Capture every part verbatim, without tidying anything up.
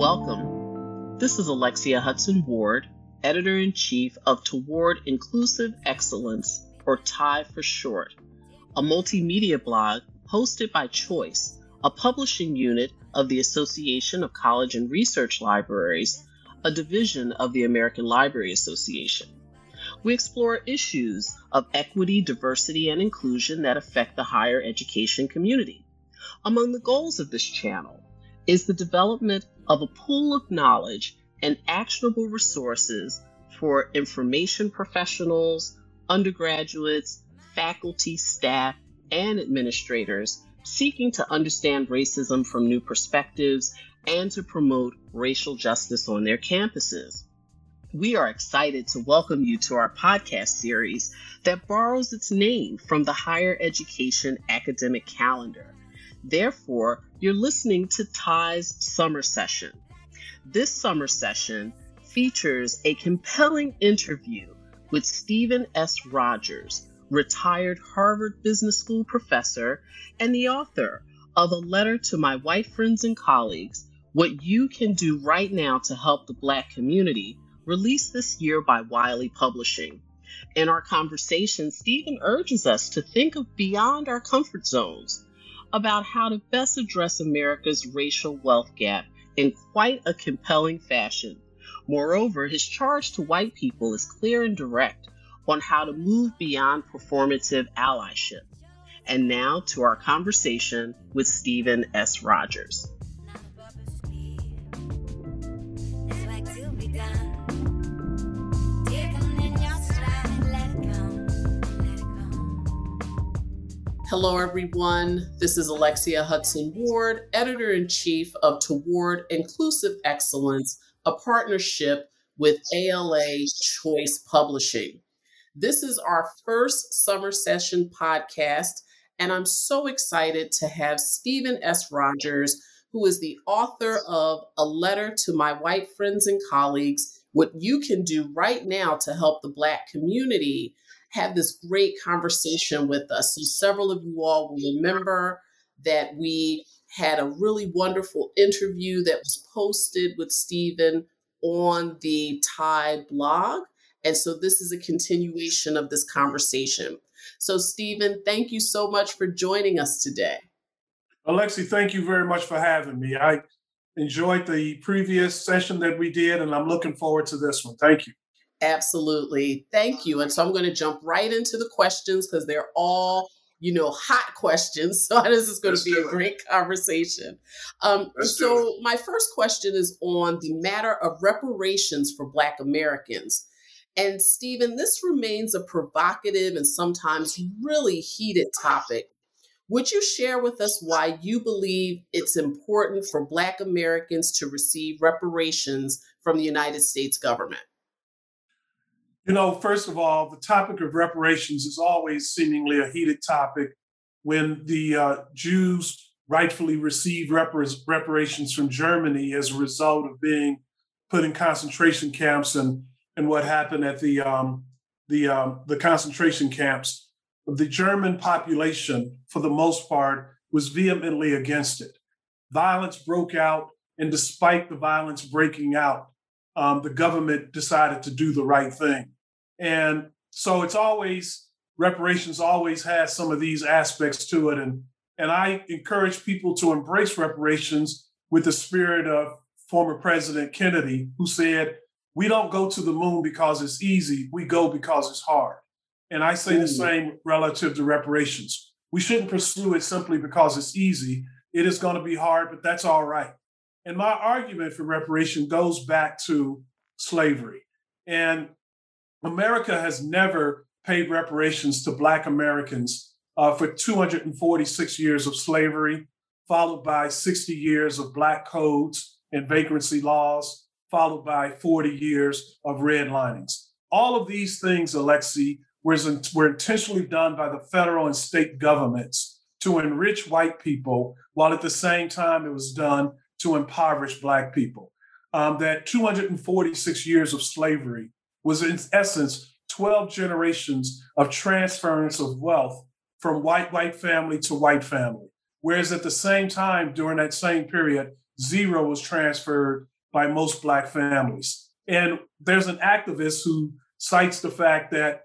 Welcome. This is Alexia Hudson-Ward, Editor-in-Chief of Toward Inclusive Excellence, or T I E for short, a multimedia blog hosted by Choice, a publishing unit of the Association of College and Research Libraries, a division of the American Library Association. We explore issues of equity, diversity, and inclusion that affect the higher education community. Among the goals of this channel is the development of a pool of knowledge and actionable resources for information professionals, undergraduates, faculty, staff, and administrators seeking to understand racism from new perspectives and to promote racial justice on their campuses. We are excited to welcome you to our podcast series that borrows its name from the higher education academic calendar. Therefore, you're listening to T I E's summer session. This summer session features a compelling interview with Stephen S. Rogers, retired Harvard Business School professor and the author of A Letter to My White Friends and Colleagues, What You Can Do Right Now to Help the Black Community, released this year by Wiley Publishing. In our conversation, Stephen urges us to think of beyond our comfort zones about how to best address America's racial wealth gap in quite a compelling fashion. Moreover, his charge to white people is clear and direct on how to move beyond performative allyship. And now to our conversation with Stephen S. Rogers. Hello, everyone. This is Alexia Hudson-Ward, Editor-in-Chief of Toward Inclusive Excellence, a partnership with A L A Choice Publishing. This is our first summer session podcast, and I'm so excited to have Stephen S. Rogers, who is the author of A Letter to My White Friends and Colleagues, What You Can Do Right Now to Help the Black Community, have this great conversation with us. So several of you all will remember that we had a really wonderful interview that was posted with Stephen on the T I E blog. And so this is a continuation of this conversation. So Stephen, thank you so much for joining us today. Alexi, thank you very much for having me. I enjoyed the previous session that we did, and I'm looking forward to this one. Thank you. Absolutely. Thank you. And so I'm going to jump right into the questions because they're all, you know, hot questions. So this is going Let's to be a great conversation. Um, so my first question is on the matter of reparations for Black Americans. And Stephen, this remains a provocative and sometimes really heated topic. Would you share with us why you believe it's important for Black Americans to receive reparations from the United States government? You know, first of all, the topic of reparations is always seemingly a heated topic. When the uh, Jews rightfully received repar- reparations from Germany as a result of being put in concentration camps and and what happened at the um, the um, the concentration camps, the German population, for the most part, was vehemently against it. Violence broke out, and despite the violence breaking out, Um, the government decided to do the right thing. And so it's always, reparations always has some of these aspects to it. And, and I encourage people to embrace reparations with the spirit of former President Kennedy, who said, we don't go to the moon because it's easy, we go because it's hard. And I say Ooh. the same relative to reparations. We shouldn't pursue it simply because it's easy. It is going to be hard, but that's all right. And my argument for reparation goes back to slavery. And America has never paid reparations to Black Americans uh, for two hundred forty-six years of slavery, followed by sixty years of Black codes and vagrancy laws, followed by forty years of redlinings. All of these things, Alexi, were, were intentionally done by the federal and state governments to enrich white people, while at the same time it was done to impoverish Black people. Um, that two hundred forty-six years of slavery was in essence twelve generations of transference of wealth from white, white family to white family. Whereas at the same time, during that same period, zero was transferred by most Black families. And there's an activist who cites the fact that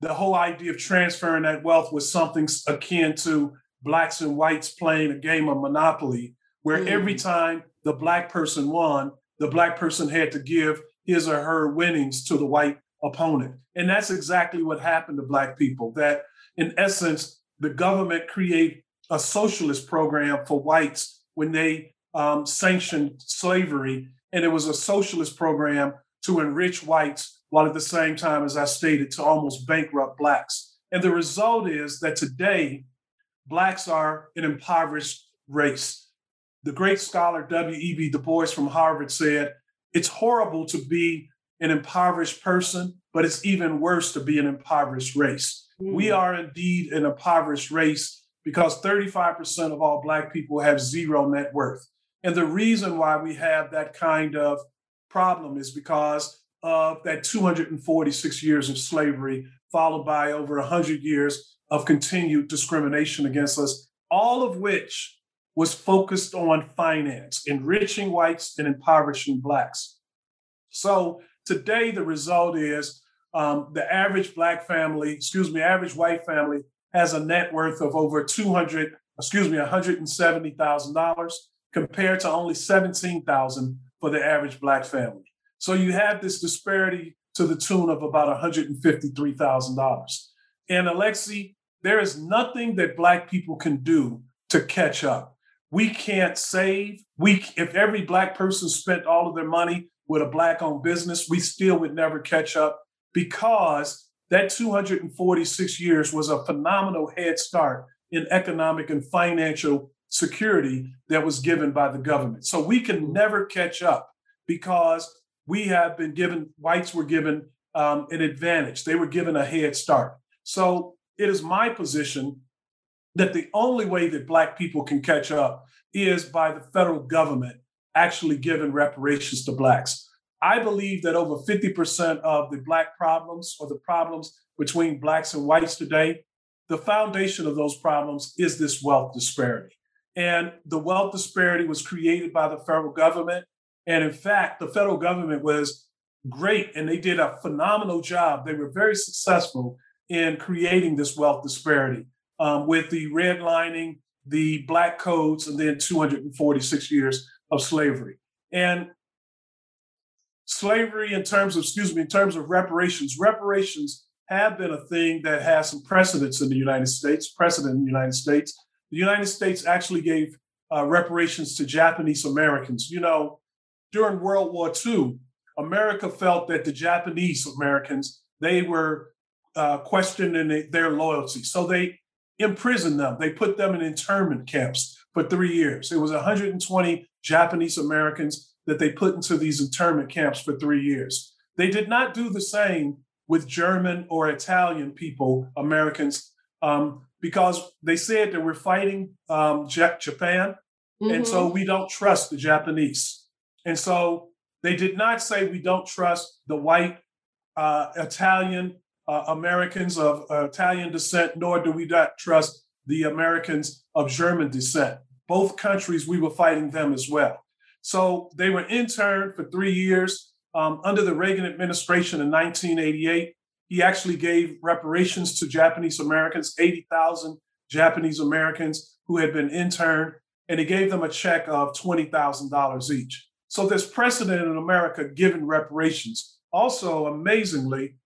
the whole idea of transferring that wealth was something akin to Blacks and whites playing a game of Monopoly, where mm. every time the Black person won, the Black person had to give his or her winnings to the white opponent. And that's exactly what happened to Black people, that in essence, the government created a socialist program for whites when they um, sanctioned slavery. And it was a socialist program to enrich whites, while at the same time, as I stated, to almost bankrupt Blacks. And the result is that today, Blacks are an impoverished race. The great scholar W E B Du Bois from Harvard said, it's horrible to be an impoverished person, but it's even worse to be an impoverished race. Mm-hmm. We are indeed an impoverished race because thirty-five percent of all Black people have zero net worth. And the reason why we have that kind of problem is because of that two hundred forty-six years of slavery, followed by over one hundred years of continued discrimination against us, all of which was focused on finance, enriching whites and impoverishing Blacks. So today, the result is um, the average Black family, excuse me, average white family has a net worth of over two hundred, excuse me, one hundred seventy thousand dollars compared to only seventeen thousand dollars for the average Black family. So you have this disparity to the tune of about one hundred fifty-three thousand dollars. And Alexi, there is nothing that Black people can do to catch up. We can't save. We, if every Black person spent all of their money with a Black-owned business, we still would never catch up because that two hundred forty-six years was a phenomenal head start in economic and financial security that was given by the government. So we can never catch up because we have been given, whites were given um, an advantage. They were given a head start. So it is my position that the only way that Black people can catch up is by the federal government actually giving reparations to Blacks. I believe that over fifty percent of the Black problems or the problems between Blacks and whites today, the foundation of those problems is this wealth disparity. And the wealth disparity was created by the federal government. And in fact, the federal government was great and they did a phenomenal job. They were very successful in creating this wealth disparity. Um, with the redlining, the Black codes, and then two hundred forty-six years of slavery. And slavery in terms of, excuse me, in terms of reparations, reparations have been a thing that has some precedence in the United States, precedent in the United States. The United States actually gave uh, reparations to Japanese Americans. You know, during World War Two, America felt that the Japanese Americans, they were uh, questioning their loyalty. So they imprisoned them. They put them in internment camps for three years. It was one hundred twenty Japanese Americans that they put into these internment camps for three years. They did not do the same with German or Italian people, Americans, um, because they said that we're fighting um, Japan, mm-hmm. and so we don't trust the Japanese. And so they did not say we don't trust the white uh, Italian Uh, Americans of uh, Italian descent, nor do we not trust the Americans of German descent. Both countries, we were fighting them as well. So they were interned for three years um, under the Reagan administration in nineteen eighty-eight. He actually gave reparations to Japanese Americans, eighty thousand Japanese Americans who had been interned, and he gave them a check of twenty thousand dollars each. So there's precedent in America giving reparations. Also, amazingly,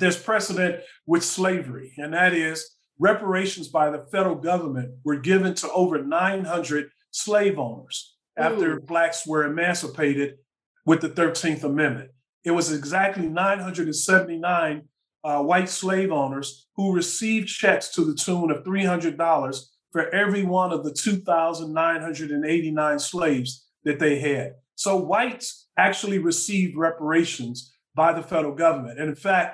there's precedent with slavery, and that is reparations by the federal government were given to over nine hundred slave owners after Ooh. Blacks were emancipated with the thirteenth amendment. It was exactly nine hundred seventy-nine uh, white slave owners who received checks to the tune of three hundred dollars for every one of the two thousand nine hundred eighty-nine slaves that they had. So whites actually received reparations by the federal government. And in fact,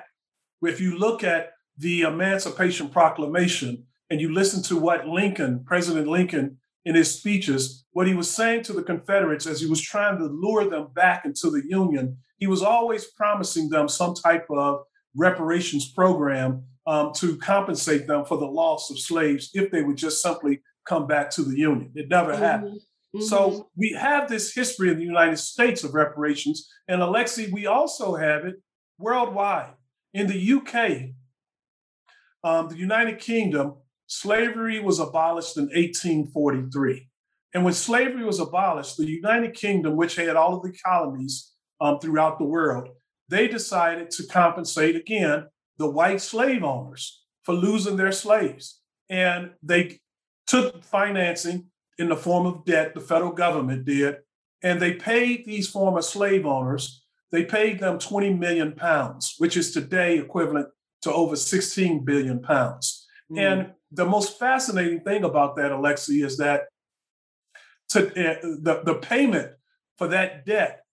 if you look at the Emancipation Proclamation and you listen to what Lincoln, President Lincoln, in his speeches, what he was saying to the Confederates as he was trying to lure them back into the Union, he was always promising them some type of reparations program um, to compensate them for the loss of slaves if they would just simply come back to the Union. It never mm-hmm. happened. Mm-hmm. So we have this history in the United States of reparations. And Alexi, we also have it worldwide. In the U K, um, the United Kingdom, slavery was abolished in eighteen forty-three. And when slavery was abolished, the United Kingdom, which had all of the colonies um, throughout the world, they decided to compensate, again, the white slave owners for losing their slaves. And they took financing in the form of debt, the federal government did, and they paid these former slave owners, they paid them twenty million pounds, which is today equivalent to over sixteen billion pounds. Mm. And the most fascinating thing about that, Alexia, is that to, uh, the, the payment for that debt,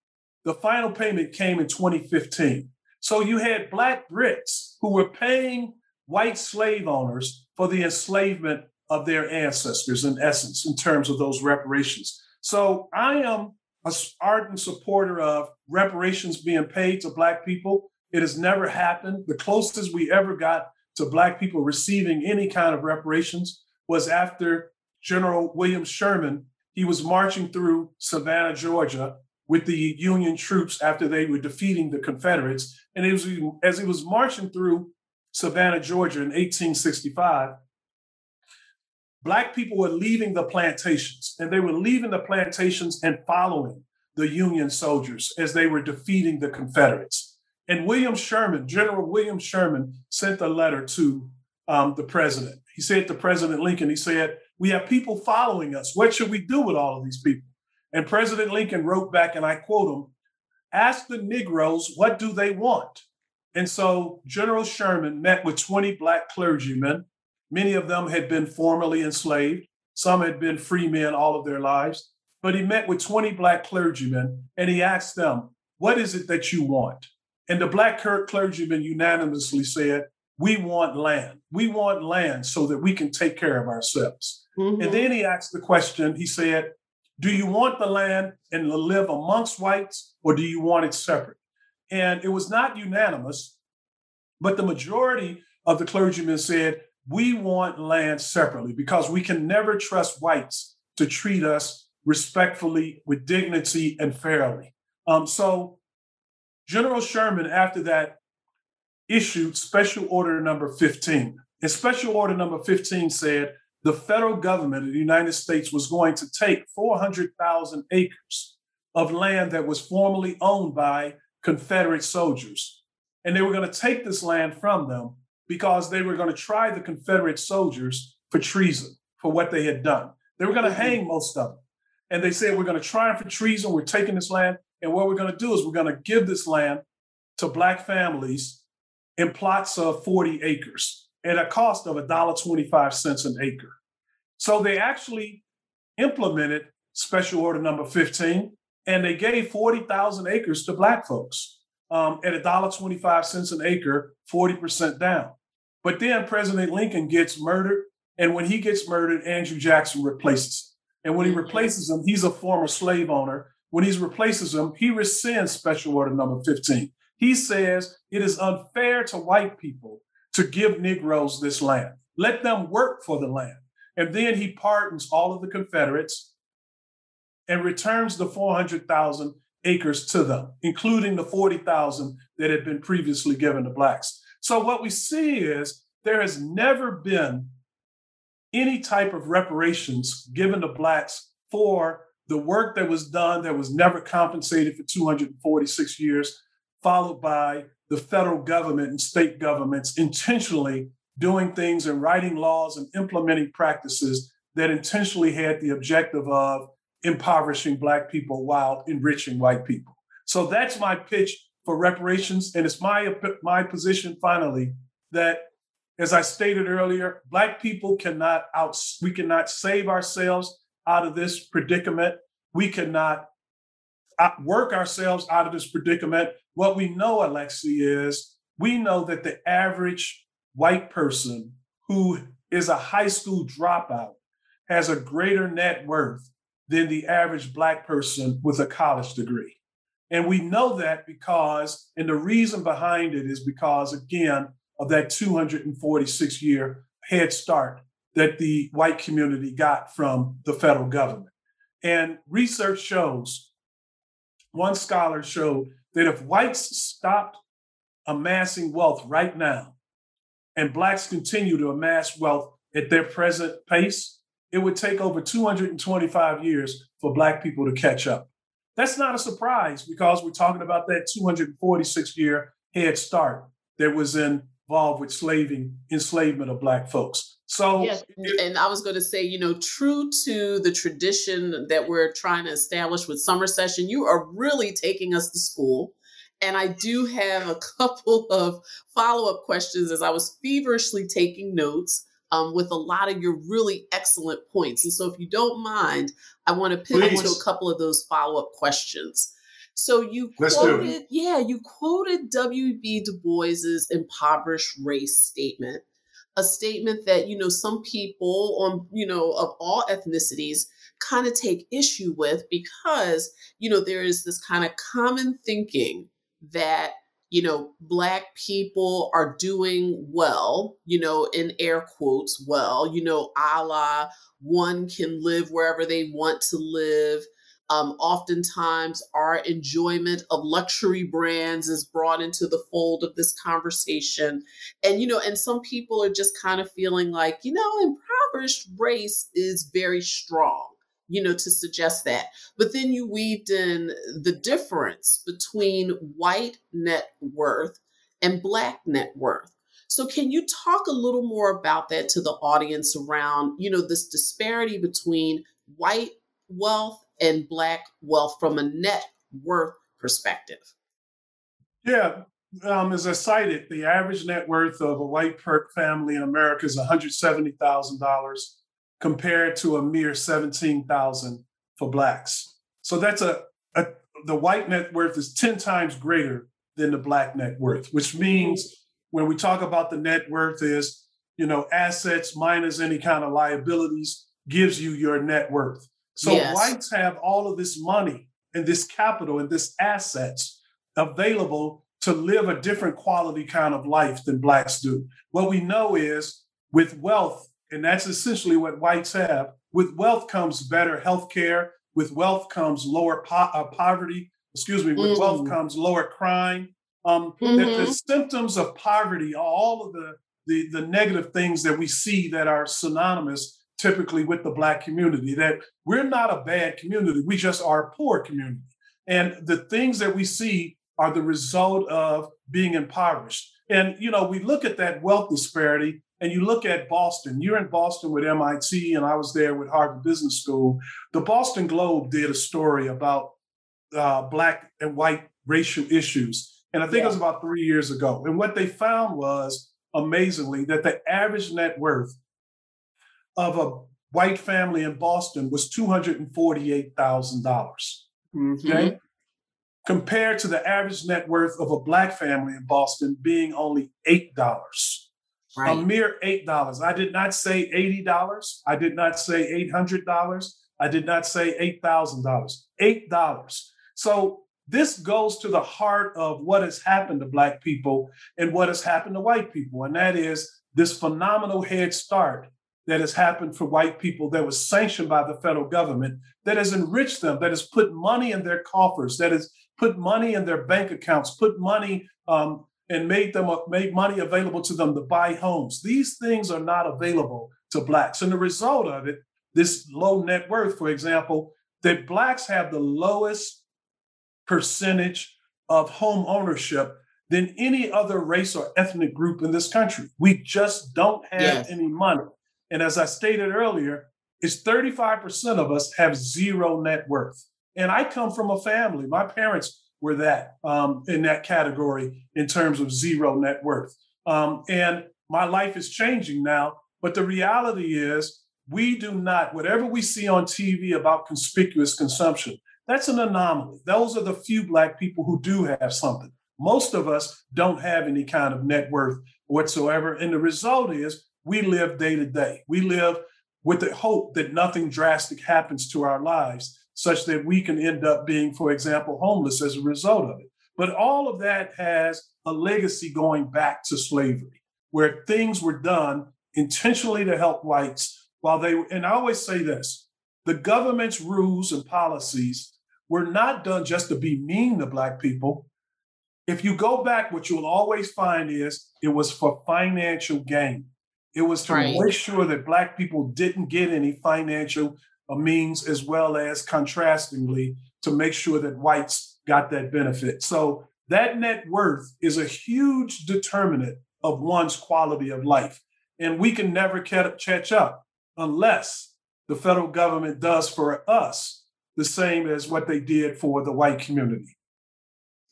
the final payment came in twenty fifteen. So you had Black Brits who were paying white slave owners for the enslavement of their ancestors, in essence, in terms of those reparations. So I am an ardent supporter of reparations being paid to Black people. It has never happened. The closest we ever got to Black people receiving any kind of reparations was after General William Sherman. He was marching through Savannah, Georgia, with the Union troops after they were defeating the Confederates. And it was, as he was marching through Savannah, Georgia in eighteen sixty-five, Black people were leaving the plantations, and they were leaving the plantations and following the Union soldiers as they were defeating the Confederates. And William Sherman, General William Sherman, sent a letter to um, the president. He said to President Lincoln, he said, "We have people following us. What should we do with all of these people?" And President Lincoln wrote back, and I quote him, "Ask the Negroes, what do they want?" And so General Sherman met with twenty Black clergymen. Many of them had been formerly enslaved. Some had been free men all of their lives. But he met with twenty Black clergymen, and he asked them, "What is it that you want?" And the Black clergymen unanimously said, "We want land. We want land so that we can take care of ourselves." Mm-hmm. And then he asked the question, he said, "Do you want the land and to live amongst whites, or do you want it separate?" And it was not unanimous, but the majority of the clergymen said, "We want land separately because we can never trust whites to treat us respectfully, with dignity, and fairly." Um, so General Sherman, after that, issued Special Order Number fifteen. And Special Order Number fifteen said the federal government of the United States was going to take four hundred thousand acres of land that was formerly owned by Confederate soldiers. And they were going to take this land from them because they were going to try the Confederate soldiers for treason, for what they had done. They were going to hang most of them. And they said, "We're going to try them for treason. We're taking this land. And what we're going to do is we're going to give this land to Black families in plots of forty acres at a cost of one dollar and twenty-five cents an acre." So they actually implemented Special Order Number fifteen, and they gave forty thousand acres to Black folks um, at one dollar and twenty-five cents an acre, forty percent down. But then President Lincoln gets murdered, and when he gets murdered, Andrew Jackson replaces him. And when he replaces him, he's a former slave owner. When he replaces him, he rescinds Special Order Number fifteen. He says it is unfair to white people to give Negroes this land. Let them work for the land. And then he pardons all of the Confederates and returns the four hundred thousand acres to them, including the forty thousand that had been previously given to Blacks. So what we see is there has never been any type of reparations given to Blacks for the work that was done that was never compensated for two hundred forty-six years, followed by the federal government and state governments intentionally doing things and writing laws and implementing practices that intentionally had the objective of impoverishing Black people while enriching white people. So that's my pitch for reparations. And it's my, my position, finally, that, as I stated earlier, Black people cannot out, we cannot save ourselves out of this predicament. We cannot work ourselves out of this predicament. What we know, Alexia, is we know that the average white person who is a high school dropout has a greater net worth than the average Black person with a college degree. And we know that because, and the reason behind it is because, again, of that two hundred forty-six year head start that the white community got from the federal government. And research shows, one scholar showed that if whites stopped amassing wealth right now and blacks continue to amass wealth at their present pace, it would take over two hundred twenty-five years for black people to catch up. That's not a surprise because we're talking about that two hundred forty-six year head start that was involved with slaving, enslavement of black folks. So, yes, and I was going to say, you know, true to the tradition that we're trying to establish with summer session, you are really taking us to school. And I do have a couple of follow-up questions as I was feverishly taking notes um, with a lot of your really excellent points. And so if you don't mind, I want to pivot Please. to a couple of those follow-up questions. So you Let's quoted, yeah, you quoted W E B. Du Bois's impoverished race statement, a statement that, you know, some people on, you know, of all ethnicities kind of take issue with because, you know, there is this kind of common thinking that, you know, Black people are doing well, you know, in air quotes, well, you know, a la one can live wherever they want to live. Um, oftentimes our enjoyment of luxury brands is brought into the fold of this conversation. And, you know, and some people are just kind of feeling like, you know, impoverished race is very strong, you know, to suggest that. But then you weaved in the difference between white net worth and Black net worth. So can you talk a little more about that to the audience around, you know, this disparity between white wealth and Black wealth from a net worth perspective? Yeah, um, as I cited, the average net worth of a white per family in America is one hundred seventy thousand dollars compared to a mere seventeen thousand dollars for Blacks. So that's a, a, the white net worth is ten times greater than the Black net worth, which means when we talk about the net worth is, you know, assets minus any kind of liabilities gives you your net worth. So yes. Whites have all of this money and this capital and this assets available to live a different quality kind of life than Blacks do. What we know is with wealth, and that's essentially what whites have, with wealth comes better health care, with wealth comes lower po- uh, poverty, excuse me, with mm. wealth comes lower crime. Um, mm-hmm. the, the symptoms of poverty are all of the, the, the negative things that we see that are synonymous typically with the Black community, that we're not a bad community, we just are a poor community. And the things that we see are the result of being impoverished. And, you know, we look at that wealth disparity and you look at Boston, you're in Boston with M I T and I was there with Harvard Business School. The Boston Globe did a story about uh, Black and white racial issues. And I think yeah. it was about three years ago. And what they found was, amazingly, that the average net worth of a white family in Boston was two hundred forty-eight thousand dollars, mm-hmm. okay? Compared to the average net worth of a Black family in Boston being only eight dollars, right. a mere eight dollars. I did not say eighty dollars. I did not say eight hundred dollars. I did not say eight thousand dollars, eight dollars. So this goes to the heart of what has happened to Black people and what has happened to white people. And that is this phenomenal head start that has happened for white people that was sanctioned by the federal government, that has enriched them, that has put money in their coffers, that has put money in their bank accounts, put money um, and made them made money available to them to buy homes. These things are not available to Blacks. And the result of it, this low net worth, for example, that Blacks have the lowest percentage of home ownership than any other race or ethnic group in this country. We just don't have yes. any money. And as I stated earlier, it's thirty-five percent of us have zero net worth. And I come from a family. My parents were that um, in that category in terms of zero net worth. Um, and my life is changing now. But the reality is we do not, whatever we see on T V about conspicuous consumption, that's an anomaly. Those are the few Black people who do have something. Most of us don't have any kind of net worth whatsoever. And the result is, we live day to day. We live with the hope that nothing drastic happens to our lives such that we can end up being, for example, homeless as a result of it. But all of that has a legacy going back to slavery, where things were done intentionally to help whites while they were, and I always say this, the government's rules and policies were not done just to be mean to Black people. If you go back, what you'll always find is it was for financial gain. It was to right. make sure that Black people didn't get any financial means, as well as contrastingly to make sure that whites got that benefit. So that net worth is a huge determinant of one's quality of life. And we can never catch up unless the federal government does for us the same as what they did for the white community.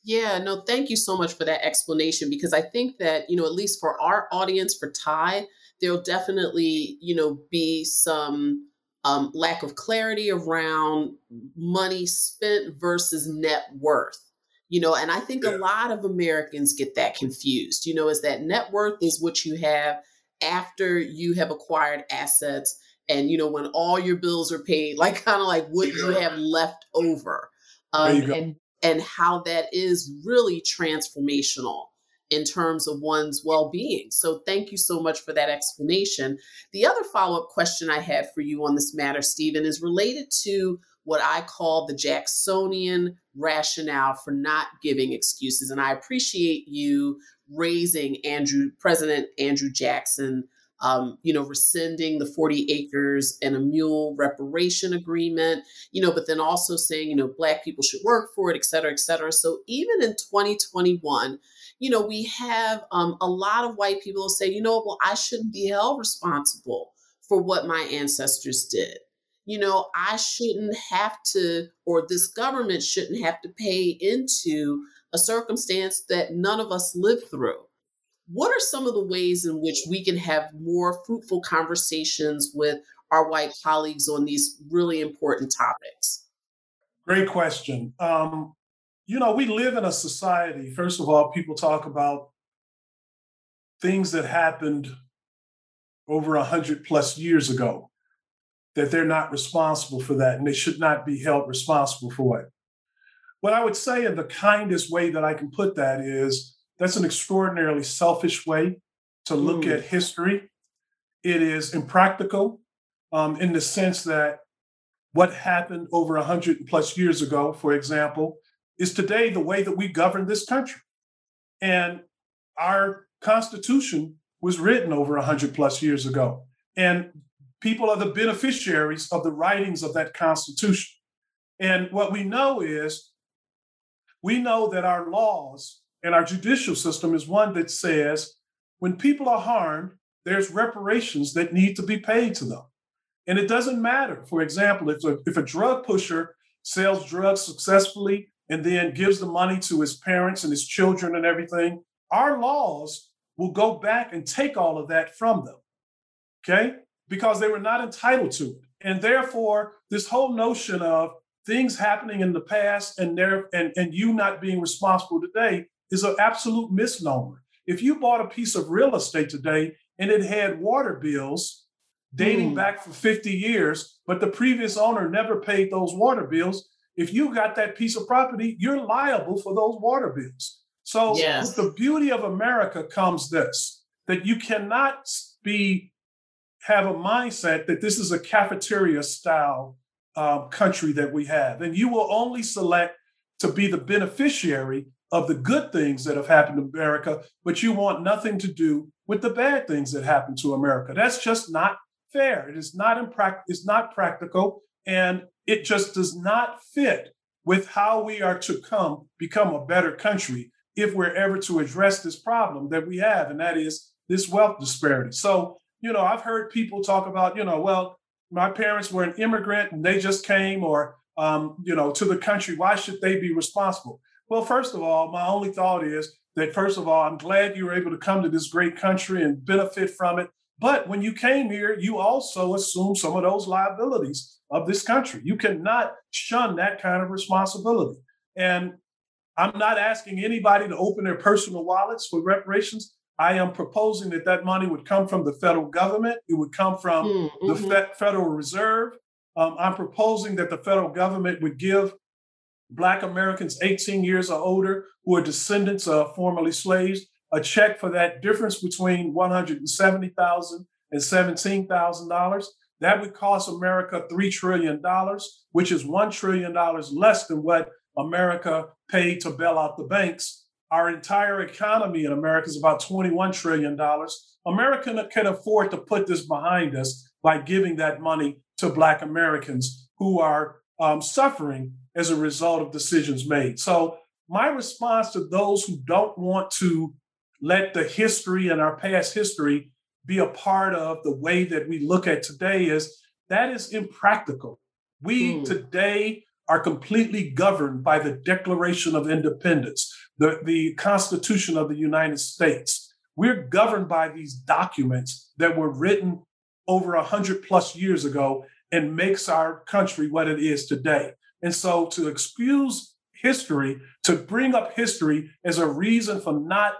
Yeah, no, thank you so much for that explanation, because I think that, you know, at least for our audience, for T I E, there'll definitely, you know, be some um, lack of clarity around money spent versus net worth, you know, and I think yeah. a lot of Americans get that confused, you know, is that net worth is what you have after you have acquired assets and, you know, when all your bills are paid, like kind of like what yeah. you have left over. Um, there you go. And And how that is really transformational in terms of one's well-being. So thank you so much for that explanation. The other follow-up question I had for you on this matter, Stephen, is related to what I call the Jacksonian rationale for not giving excuses. And I appreciate you raising Andrew, President Andrew Jackson, Um, you know, rescinding the forty acres and a mule reparation agreement, you know, but then also saying, you know, Black people should work for it, et cetera, et cetera. So even in twenty twenty-one, you know, we have um, a lot of white people say, you know, well, I shouldn't be held responsible for what my ancestors did. You know, I shouldn't have to, or this government shouldn't have to pay into a circumstance that none of us lived through. What are some of the ways in which we can have more fruitful conversations with our white colleagues on these really important topics? Great question. Um, you know, we live in a society, first of all, people talk about things that happened over one hundred plus years ago, that they're not responsible for that and they should not be held responsible for it. What I would say in the kindest way that I can put that is, that's an extraordinarily selfish way to look mm. at history. It is impractical um, in the sense that what happened over one hundred plus years ago, for example, is today the way that we govern this country. And our Constitution was written over one hundred plus years ago. And people are the beneficiaries of the writings of that Constitution. And what we know is, we know that our laws and our judicial system is one that says when people are harmed, there's reparations that need to be paid to them. And it doesn't matter, for example, if a, if a drug pusher sells drugs successfully and then gives the money to his parents and his children and everything, our laws will go back and take all of that from them, okay? Because they were not entitled to it. And therefore, this whole notion of things happening in the past and, there, and, and you not being responsible today is an absolute misnomer. If you bought a piece of real estate today and it had water bills dating mm. back for fifty years, but the previous owner never paid those water bills, if you got that piece of property, you're liable for those water bills. So yes. with the beauty of America comes this, that you cannot be have a mindset that this is a cafeteria style um, country that we have. And you will only select to be the beneficiary of the good things that have happened to America, but you want nothing to do with the bad things that happened to America. That's just not fair. It is not impract- it's not practical, and it just does not fit with how we are to come become a better country if we're ever to address this problem that we have, and that is this wealth disparity. So, you know, I've heard people talk about, you know, well, my parents were an immigrant and they just came or, um, you know, to the country. Why should they be responsible? Well, first of all, my only thought is that, first of all, I'm glad you were able to come to this great country and benefit from it. But when you came here, you also assumed some of those liabilities of this country. You cannot shun that kind of responsibility. And I'm not asking anybody to open their personal wallets for reparations. I am proposing that that money would come from the federal government. It would come from mm-hmm. the Fe- Federal Reserve. Um, I'm proposing that the federal government would give Black Americans eighteen years or older who are descendants of formerly slaves, a check for that difference between one hundred seventy thousand dollars and seventeen thousand dollars That would cost America three trillion dollars, which is one trillion dollars less than what America paid to bail out the banks. Our entire economy in America is about twenty-one trillion dollars. America can afford to put this behind us by giving that money to Black Americans who are um, suffering as a result of decisions made. So my response to those who don't want to let the history and our past history be a part of the way that we look at today is that is impractical. We mm. today are completely governed by the Declaration of Independence, the, the Constitution of the United States. We're governed by these documents that were written over one hundred plus years ago and makes our country what it is today. And so to excuse history, to bring up history as a reason for not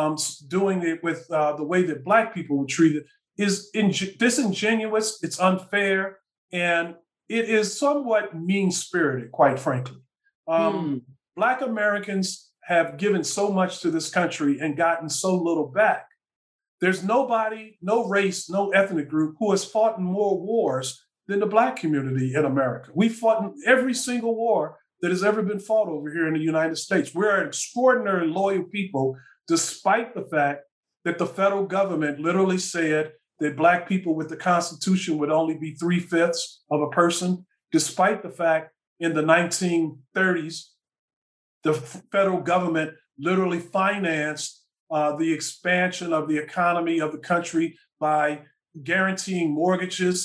Um, doing it with uh, the way that Black people were treated is ing- disingenuous, it's unfair, and it is somewhat mean-spirited, quite frankly. Um, mm. Black Americans have given so much to this country and gotten so little back. There's nobody, no race, no ethnic group who has fought in more wars than the Black community in America. We fought in every single war that has ever been fought over here in the United States. We're an extraordinary loyal people, despite the fact that the federal government literally said that Black people with the Constitution would only be three-fifths of a person, despite the fact in the nineteen thirties, the federal government literally financed uh, the expansion of the economy of the country by guaranteeing mortgages,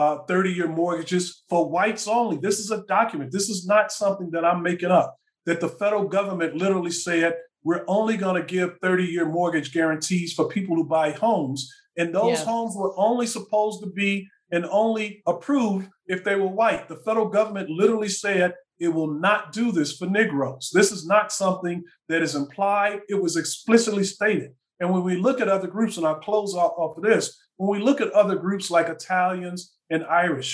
uh, thirty-year mortgages for whites only. This is a document. This is not something that I'm making up, that the federal government literally said, we're only going to give thirty-year mortgage guarantees for people who buy homes. And those yeah. homes were only supposed to be and only approved if they were white. The federal government literally said it will not do this for Negroes. This is not something that is implied. It was explicitly stated. And when we look at other groups, and I'll close off, off of this, when we look at other groups like Italians and Irish,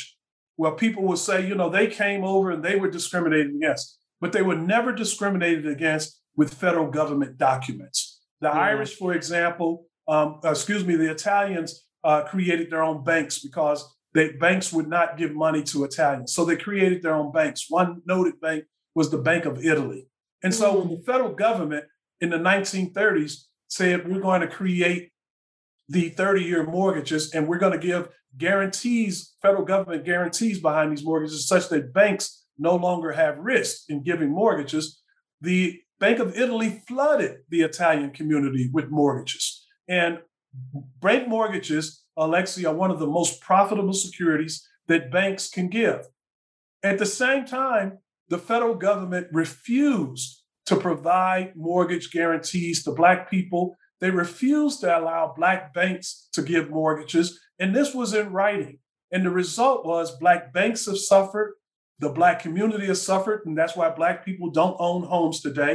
where people will say, you know, they came over and they were discriminated against, but they were never discriminated against with federal government documents. The mm-hmm. Irish, for example, um, excuse me, the Italians uh, created their own banks because they, banks would not give money to Italians. So they created their own banks. One noted bank was the Bank of Italy. And so mm-hmm. when the federal government in the nineteen thirties said, we're going to create the thirty-year mortgages and we're going to give guarantees, federal government guarantees behind these mortgages such that banks no longer have risk in giving mortgages, the Bank of Italy flooded the Italian community with mortgages. And bank mortgages, Alexia, are one of the most profitable securities that banks can give. At the same time, the federal government refused to provide mortgage guarantees to Black people. They refused to allow Black banks to give mortgages. And this was in writing. And the result was Black banks have suffered. The Black community has suffered, and that's why Black people don't own homes today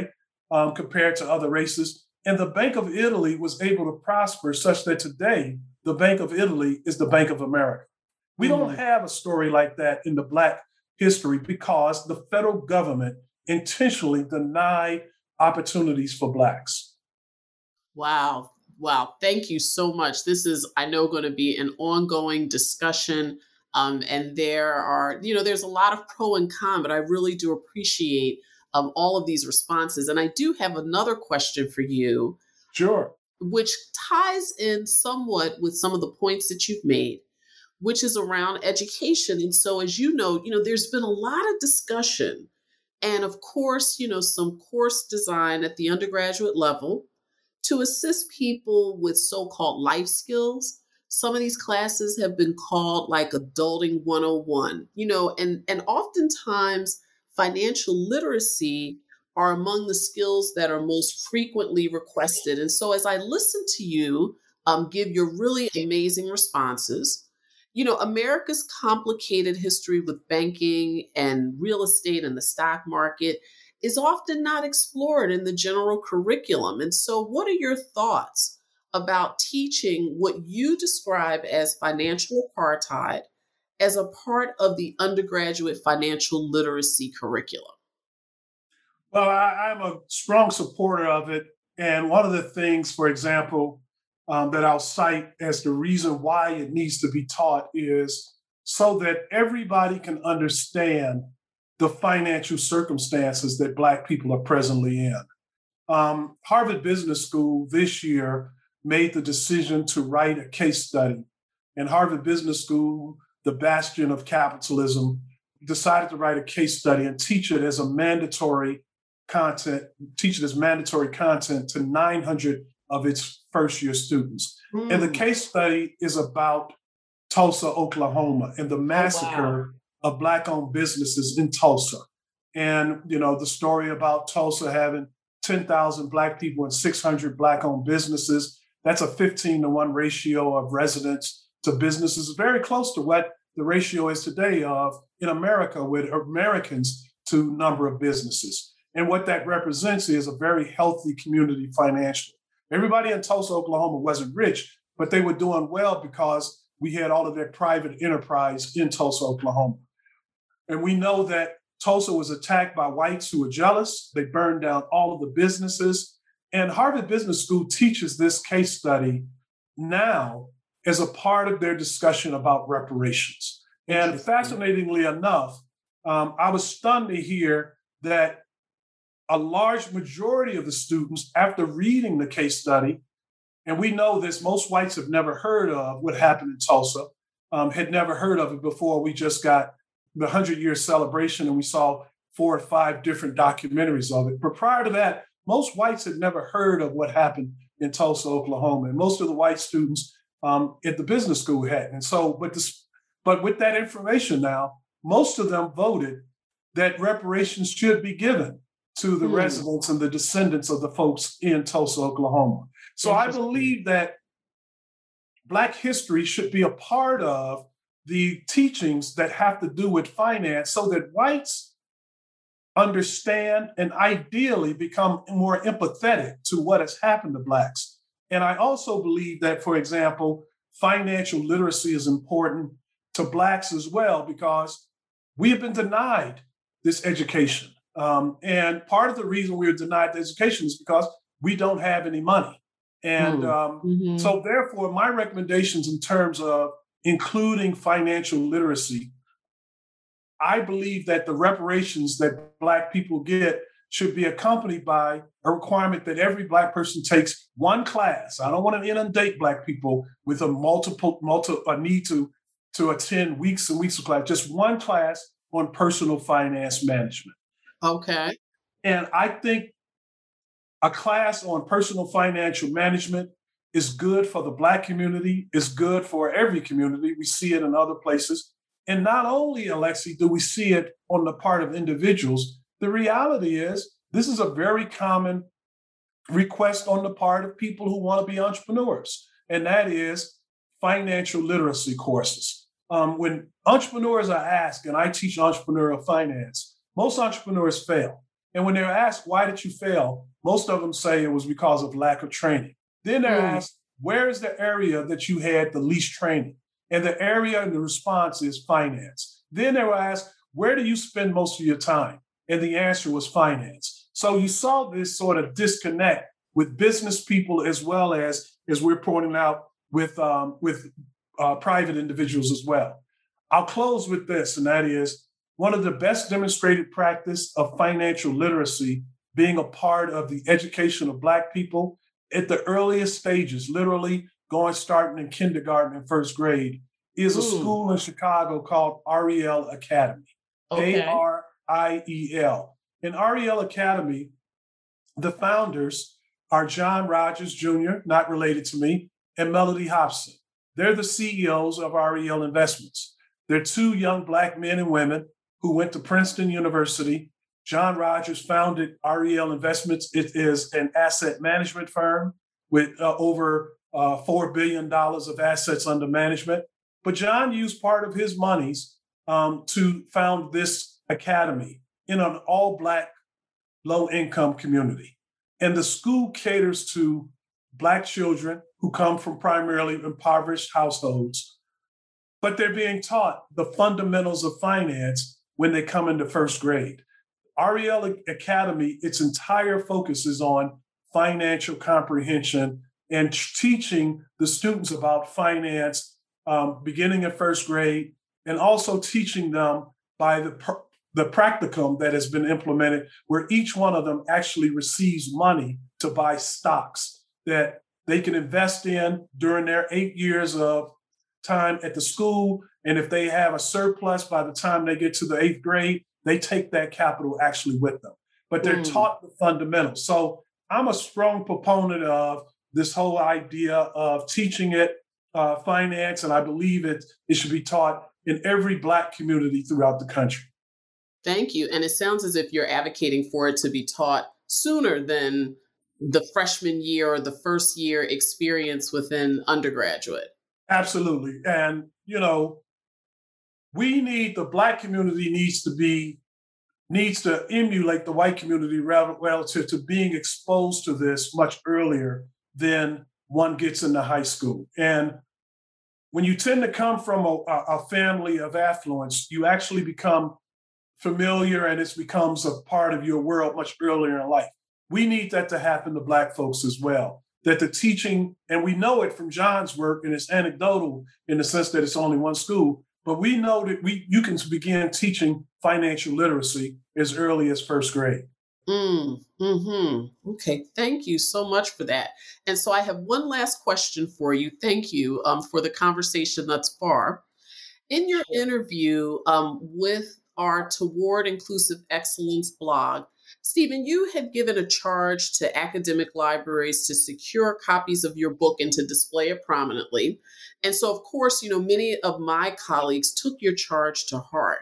um, compared to other races. And the Bank of Italy was able to prosper such that today, the Bank of Italy is the Bank of America. We mm-hmm. don't have a story like that in the Black history because the federal government intentionally denied opportunities for Blacks. Wow. Wow. Thank you so much. This is, I know, going to be an ongoing discussion. Um, and there are, you know, there's a lot of pro and con, but I really do appreciate um, all of these responses. And I do have another question for you. Sure. Which ties in somewhat with some of the points that you've made, which is around education. And so, as you know, you know, there's been a lot of discussion and, of course, you know, some course design at the undergraduate level to assist people with so-called life skills. Some of these classes have been called like Adulting one oh one, you know, and, and oftentimes financial literacy are among the skills that are most frequently requested. And so as I listen to you um, give your really amazing responses, you know, America's complicated history with banking and real estate and the stock market is often not explored in the general curriculum. And so what are your thoughts about teaching what you describe as financial apartheid as a part of the undergraduate financial literacy curriculum? Well, I, I'm a strong supporter of it. And one of the things, for example, um, that I'll cite as the reason why it needs to be taught is so that everybody can understand the financial circumstances that Black people are presently in. Um, Harvard Business School this year made the decision to write a case study. And Harvard Business School, the bastion of capitalism, decided to write a case study and teach it as a mandatory content, teach it as mandatory content to nine hundred of its first year students. Mm. And the case study is about Tulsa, Oklahoma, and the massacre oh, wow. of Black-owned businesses in Tulsa. And, you know, the story about Tulsa having ten thousand Black people and six hundred Black-owned businesses. That's a fifteen to one ratio of residents to businesses, very close to what the ratio is today of in America with Americans to number of businesses. And what that represents is a very healthy community financially. Everybody in Tulsa, Oklahoma wasn't rich, but they were doing well because we had all of their private enterprise in Tulsa, Oklahoma. And we know that Tulsa was attacked by whites who were jealous. They burned down all of the businesses. And Harvard Business School teaches this case study now as a part of their discussion about reparations. And fascinatingly enough, um, I was stunned to hear that a large majority of the students, after reading the case study, and we know this, most whites have never heard of what happened in Tulsa, um, had never heard of it before. We just got the hundred-year celebration and we saw four or five different documentaries of it. But prior to that, most whites had never heard of what happened in Tulsa, Oklahoma. And most of the white students um, at the business school had. And so, but, this, but with that information now, most of them voted that reparations should be given to the mm. residents and the descendants of the folks in Tulsa, Oklahoma. So I believe that Black history should be a part of the teachings that have to do with finance so that whites understand and ideally become more empathetic to what has happened to Blacks. And I also believe that, for example, financial literacy is important to Blacks as well, because we have been denied this education. Um, and part of the reason we were denied the education is because we don't have any money. And um, mm-hmm. so therefore, my recommendations in terms of including financial literacy, I believe that the reparations that Black people get should be accompanied by a requirement that every Black person takes one class. I don't want to inundate Black people with a multiple, multi, a need to, to attend weeks and weeks of class, just one class on personal finance management. Okay. And I think a class on personal financial management is good for the Black community, is good for every community. We see it in other places. And not only, Alexi, do we see it on the part of individuals, the reality is this is a very common request on the part of people who want to be entrepreneurs, and that is financial literacy courses. Um, when entrepreneurs are asked, and I teach entrepreneurial finance, most entrepreneurs fail. And when they're asked, why did you fail? Most of them say it was because of lack of training. Then they're mm. asked, where is the area that you had the least training? And the area and the response is finance. Then they were asked, where do you spend most of your time? And the answer was finance. So you saw this sort of disconnect with business people as well as, as we're pointing out, with, um, with uh, private individuals as well. I'll close with this, and that is, one of the best demonstrated practice of financial literacy being a part of the education of Black people at the earliest stages, literally going starting in kindergarten and first grade, is Ooh. a school in Chicago called Ariel Academy, okay. A R I E L. In Ariel Academy, the founders are John Rogers Junior, not related to me, and Melody Hobson. They're the C E Os of Ariel Investments. They're two young Black men and women who went to Princeton University. John Rogers founded Ariel Investments. It is an asset management firm with uh, over uh, four billion dollars of assets under management. But John used part of his monies um, to found this academy in an all-Black, low-income community. And the school caters to Black children who come from primarily impoverished households, but they're being taught the fundamentals of finance when they come into first grade. Ariel Academy, its entire focus is on financial comprehension and teaching the students about finance, um, beginning in first grade, and also teaching them by the pr- the practicum that has been implemented, where each one of them actually receives money to buy stocks that they can invest in during their eight years of time at the school. And if they have a surplus by the time they get to the eighth grade, they take that capital actually with them. But they're mm. taught the fundamentals. So I'm a strong proponent of this whole idea of teaching it, uh, finance, and I believe it, it should be taught in every Black community throughout the country. Thank you. And it sounds as if you're advocating for it to be taught sooner than the freshman year or the first year experience within undergraduate. Absolutely. And, you know, we need, the Black community needs to be, needs to emulate the white community relative to being exposed to this much earlier than one gets into high school. And when you tend to come from a, a family of affluence, you actually become familiar and it becomes a part of your world much earlier in life. We need that to happen to Black folks as well, that the teaching, and we know it from John's work, and it's anecdotal in the sense that it's only one school, but we know that we you can begin teaching financial literacy as early as first grade. Mm, mm-hmm. Okay, thank you so much for that. And so I have one last question for you. Thank you um, for the conversation thus far. In your interview um, with our Toward Inclusive Excellence blog, Stephen, you had given a charge to academic libraries to secure copies of your book and to display it prominently. And so, of course, you know, many of my colleagues took your charge to heart.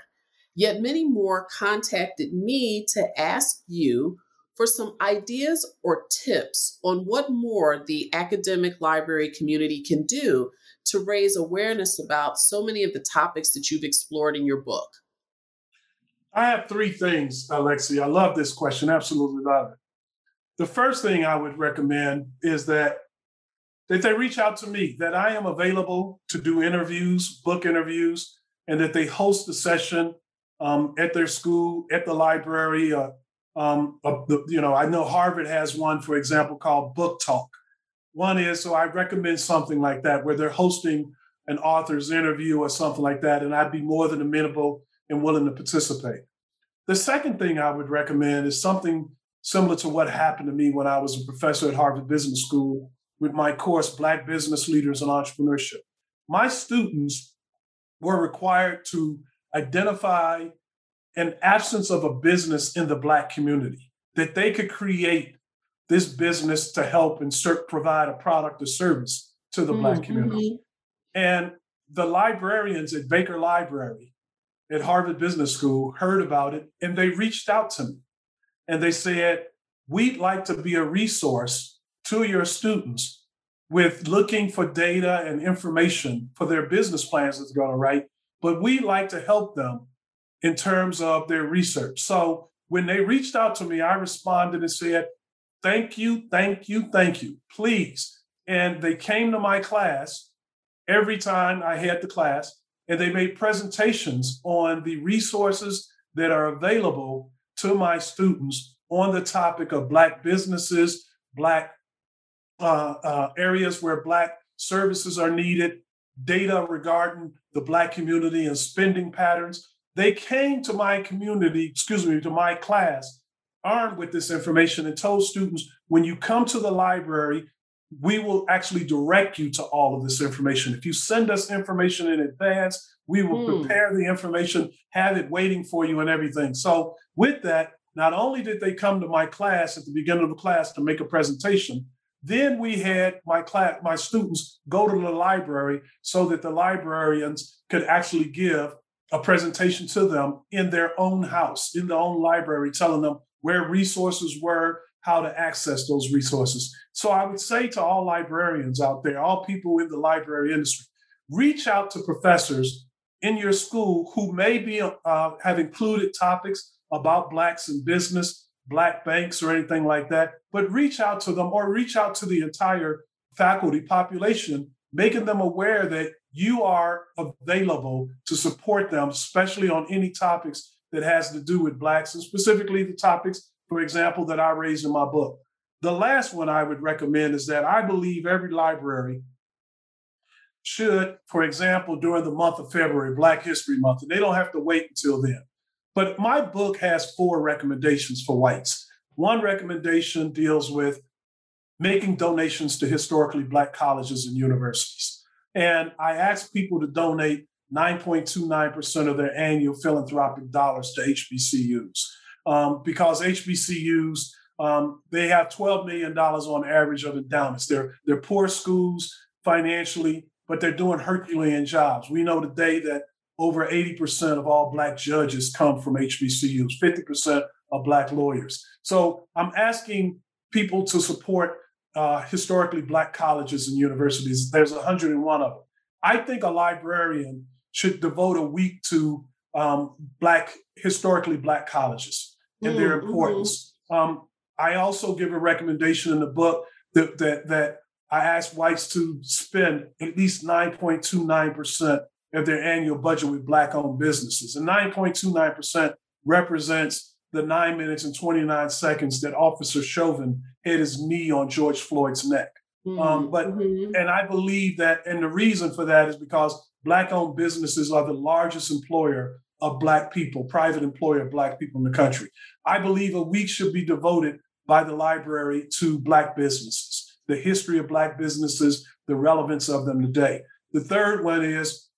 Yet many more contacted me to ask you for some ideas or tips on what more the academic library community can do to raise awareness about so many of the topics that you've explored in your book. I have three things, Alexia. I love this question. Absolutely love it. The first thing I would recommend is that that they reach out to me, that I am available to do interviews, book interviews, and that they host a session um, at their school, at the library. Uh, um, uh, the, you know, I know Harvard has one, for example, called Book Talk. One is, so I recommend something like that, where they're hosting an author's interview or something like that, and I'd be more than amenable and willing to participate. The second thing I would recommend is something similar to what happened to me when I was a professor at Harvard Business School with my course, Black Business Leaders and Entrepreneurship. My students were required to identify an absence of a business in the Black community, that they could create this business to help and ser- provide a product or service to the mm-hmm. Black community. And the librarians at Baker Library at Harvard Business School heard about it, and they reached out to me. And they said, we'd like to be a resource to your students with looking for data and information for their business plans that's going to write, but we'd like to help them in terms of their research. So when they reached out to me, I responded and said, thank you, thank you, thank you, please. And they came to my class every time I had the class, and they made presentations on the resources that are available to my students on the topic of Black businesses, Black uh, uh, areas where Black services are needed, data regarding the Black community and spending patterns. They came to my community, excuse me, to my class, armed with this information and told students, when you come to the library, we will actually direct you to all of this information. If you send us information in advance, we will mm. prepare the information, have it waiting for you and everything. So with that, not only did they come to my class at the beginning of the class to make a presentation, then we had my class, my students go to the library so that the librarians could actually give a presentation to them in their own house, in their own library, telling them where resources were, how to access those resources. So I would say to all librarians out there, all people in the library industry, reach out to professors in your school who may be, uh, have included topics about Blacks in business, Black banks or anything like that, but reach out to them or reach out to the entire faculty population, making them aware that you are available to support them, especially on any topics that has to do with Blacks, and specifically the topics, for example, that I raised in my book. The last one I would recommend is that I believe every library should, for example, during the month of February, Black History Month, and they don't have to wait until then. But my book has four recommendations for whites. One recommendation deals with making donations to historically Black colleges and universities. And I asked people to donate nine point two nine percent of their annual philanthropic dollars to H B C Us um, because H B C Us, um, they have twelve million dollars on average of endowments. They're, they're poor schools financially, but they're doing Herculean jobs. We know today that over eighty percent of all Black judges come from H B C Us, fifty percent of Black lawyers. So I'm asking people to support uh, historically Black colleges and universities. There's one hundred and one of them. I think a librarian should devote a week to um, Black, historically Black colleges and mm, their importance. Mm-hmm. Um, I also give a recommendation in the book that, that, that I ask whites to spend at least nine point two nine percent of their annual budget with Black-owned businesses. And nine point two nine percent represents the nine minutes and twenty-nine seconds that Officer Chauvin hit his knee on George Floyd's neck. Mm-hmm. Um, but mm-hmm. And I believe that, and the reason for that is because Black-owned businesses are the largest employer of Black people, private employer of Black people in the country. I believe a week should be devoted by the library to Black businesses, the history of Black businesses, the relevance of them today. The third one is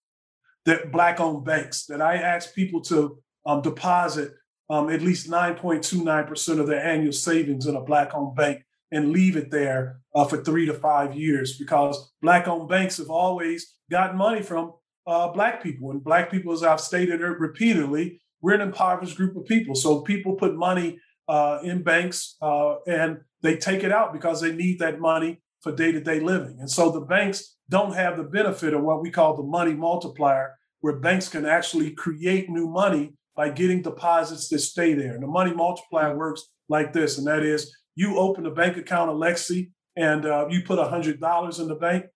that Black-owned banks, that I ask people to um, deposit um, at least nine point two nine percent of their annual savings in a Black-owned bank and leave it there uh, for three to five years, because Black-owned banks have always gotten money from uh, Black people. And Black people, as I've stated repeatedly, we're an impoverished group of people. So people put money uh, in banks uh, and they take it out because they need that money for day-to-day living. And so the banks don't have the benefit of what we call the money multiplier, where banks can actually create new money by getting deposits that stay there. And the money multiplier works like this, and that is, you open a bank account, Alexia, and uh, you put one hundred dollars in the bank.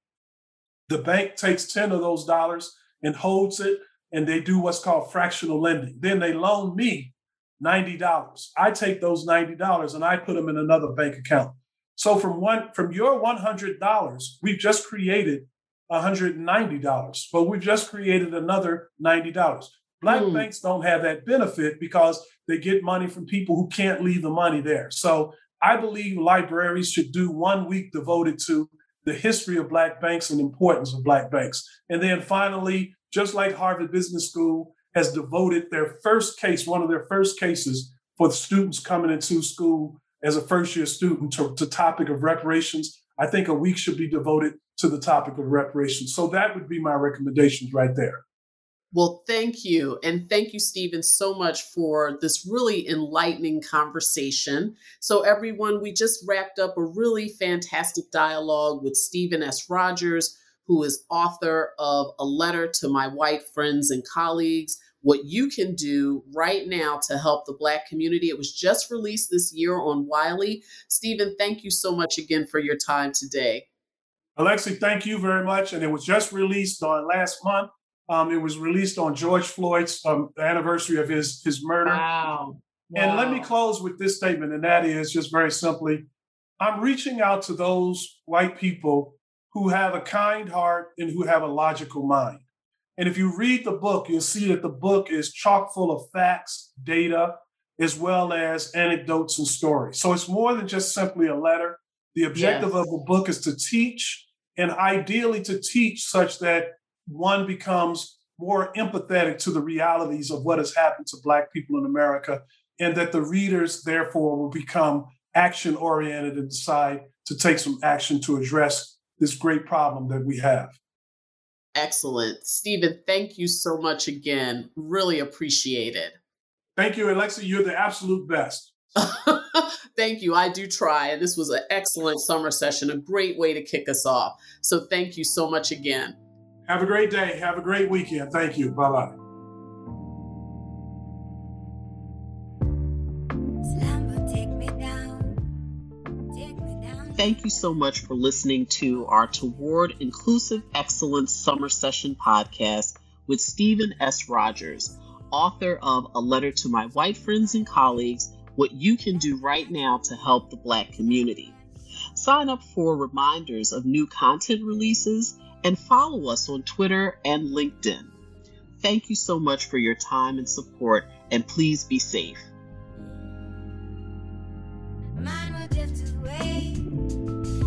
The bank takes ten of those dollars and holds it, and they do what's called fractional lending. Then they loan me ninety dollars. I take those ninety dollars and I put them in another bank account. So from one from your one hundred dollars, we've just created one hundred ninety dollars, but we've just created another ninety dollars. Black mm. banks don't have that benefit because they get money from people who can't leave the money there. So I believe libraries should do one week devoted to the history of Black banks and the importance of Black banks. And then finally, just like Harvard Business School has devoted their first case, one of their first cases for the students coming into school as a first-year student to the topic of reparations, I think a week should be devoted to the topic of reparations. So that would be my recommendations right there. Well, thank you. And thank you, Stephen, so much for this really enlightening conversation. So everyone, we just wrapped up a really fantastic dialogue with Stephen S. Rogers, who is author of A Letter to My White Friends and Colleagues, What You Can Do Right Now to Help the Black Community. It was just released this year on Wiley. Stephen, thank you so much again for your time today. Alexia, thank you very much. And it was just released on last month. Um, it was released on George Floyd's um, anniversary of his, his murder. Wow. Wow. And let me close with this statement, and that is just very simply, I'm reaching out to those white people who have a kind heart and who have a logical mind. And if you read the book, you'll see that the book is chock full of facts, data, as well as anecdotes and stories. So it's more than just simply a letter. The objective yes. of the book is to teach, and ideally to teach such that one becomes more empathetic to the realities of what has happened to Black people in America, and that the readers, therefore, will become action-oriented and decide to take some action to address this great problem that we have. Excellent. Stephen, thank you so much again. Really appreciate it. Thank you, Alexia. You're the absolute best. Thank you. I do try. And this was an excellent summer session, a great way to kick us off. So thank you so much again. Have a great day. Have a great weekend. Thank you. Bye-bye. Thank you so much for listening to our Toward Inclusive Excellence Summer Session podcast with Stephen S. Rogers, author of A Letter to My White Friends and Colleagues, What You Can Do Right Now to Help the Black Community. Sign up for reminders of new content releases and follow us on Twitter and LinkedIn. Thank you so much for your time and support, and please be safe. Mine will drift away.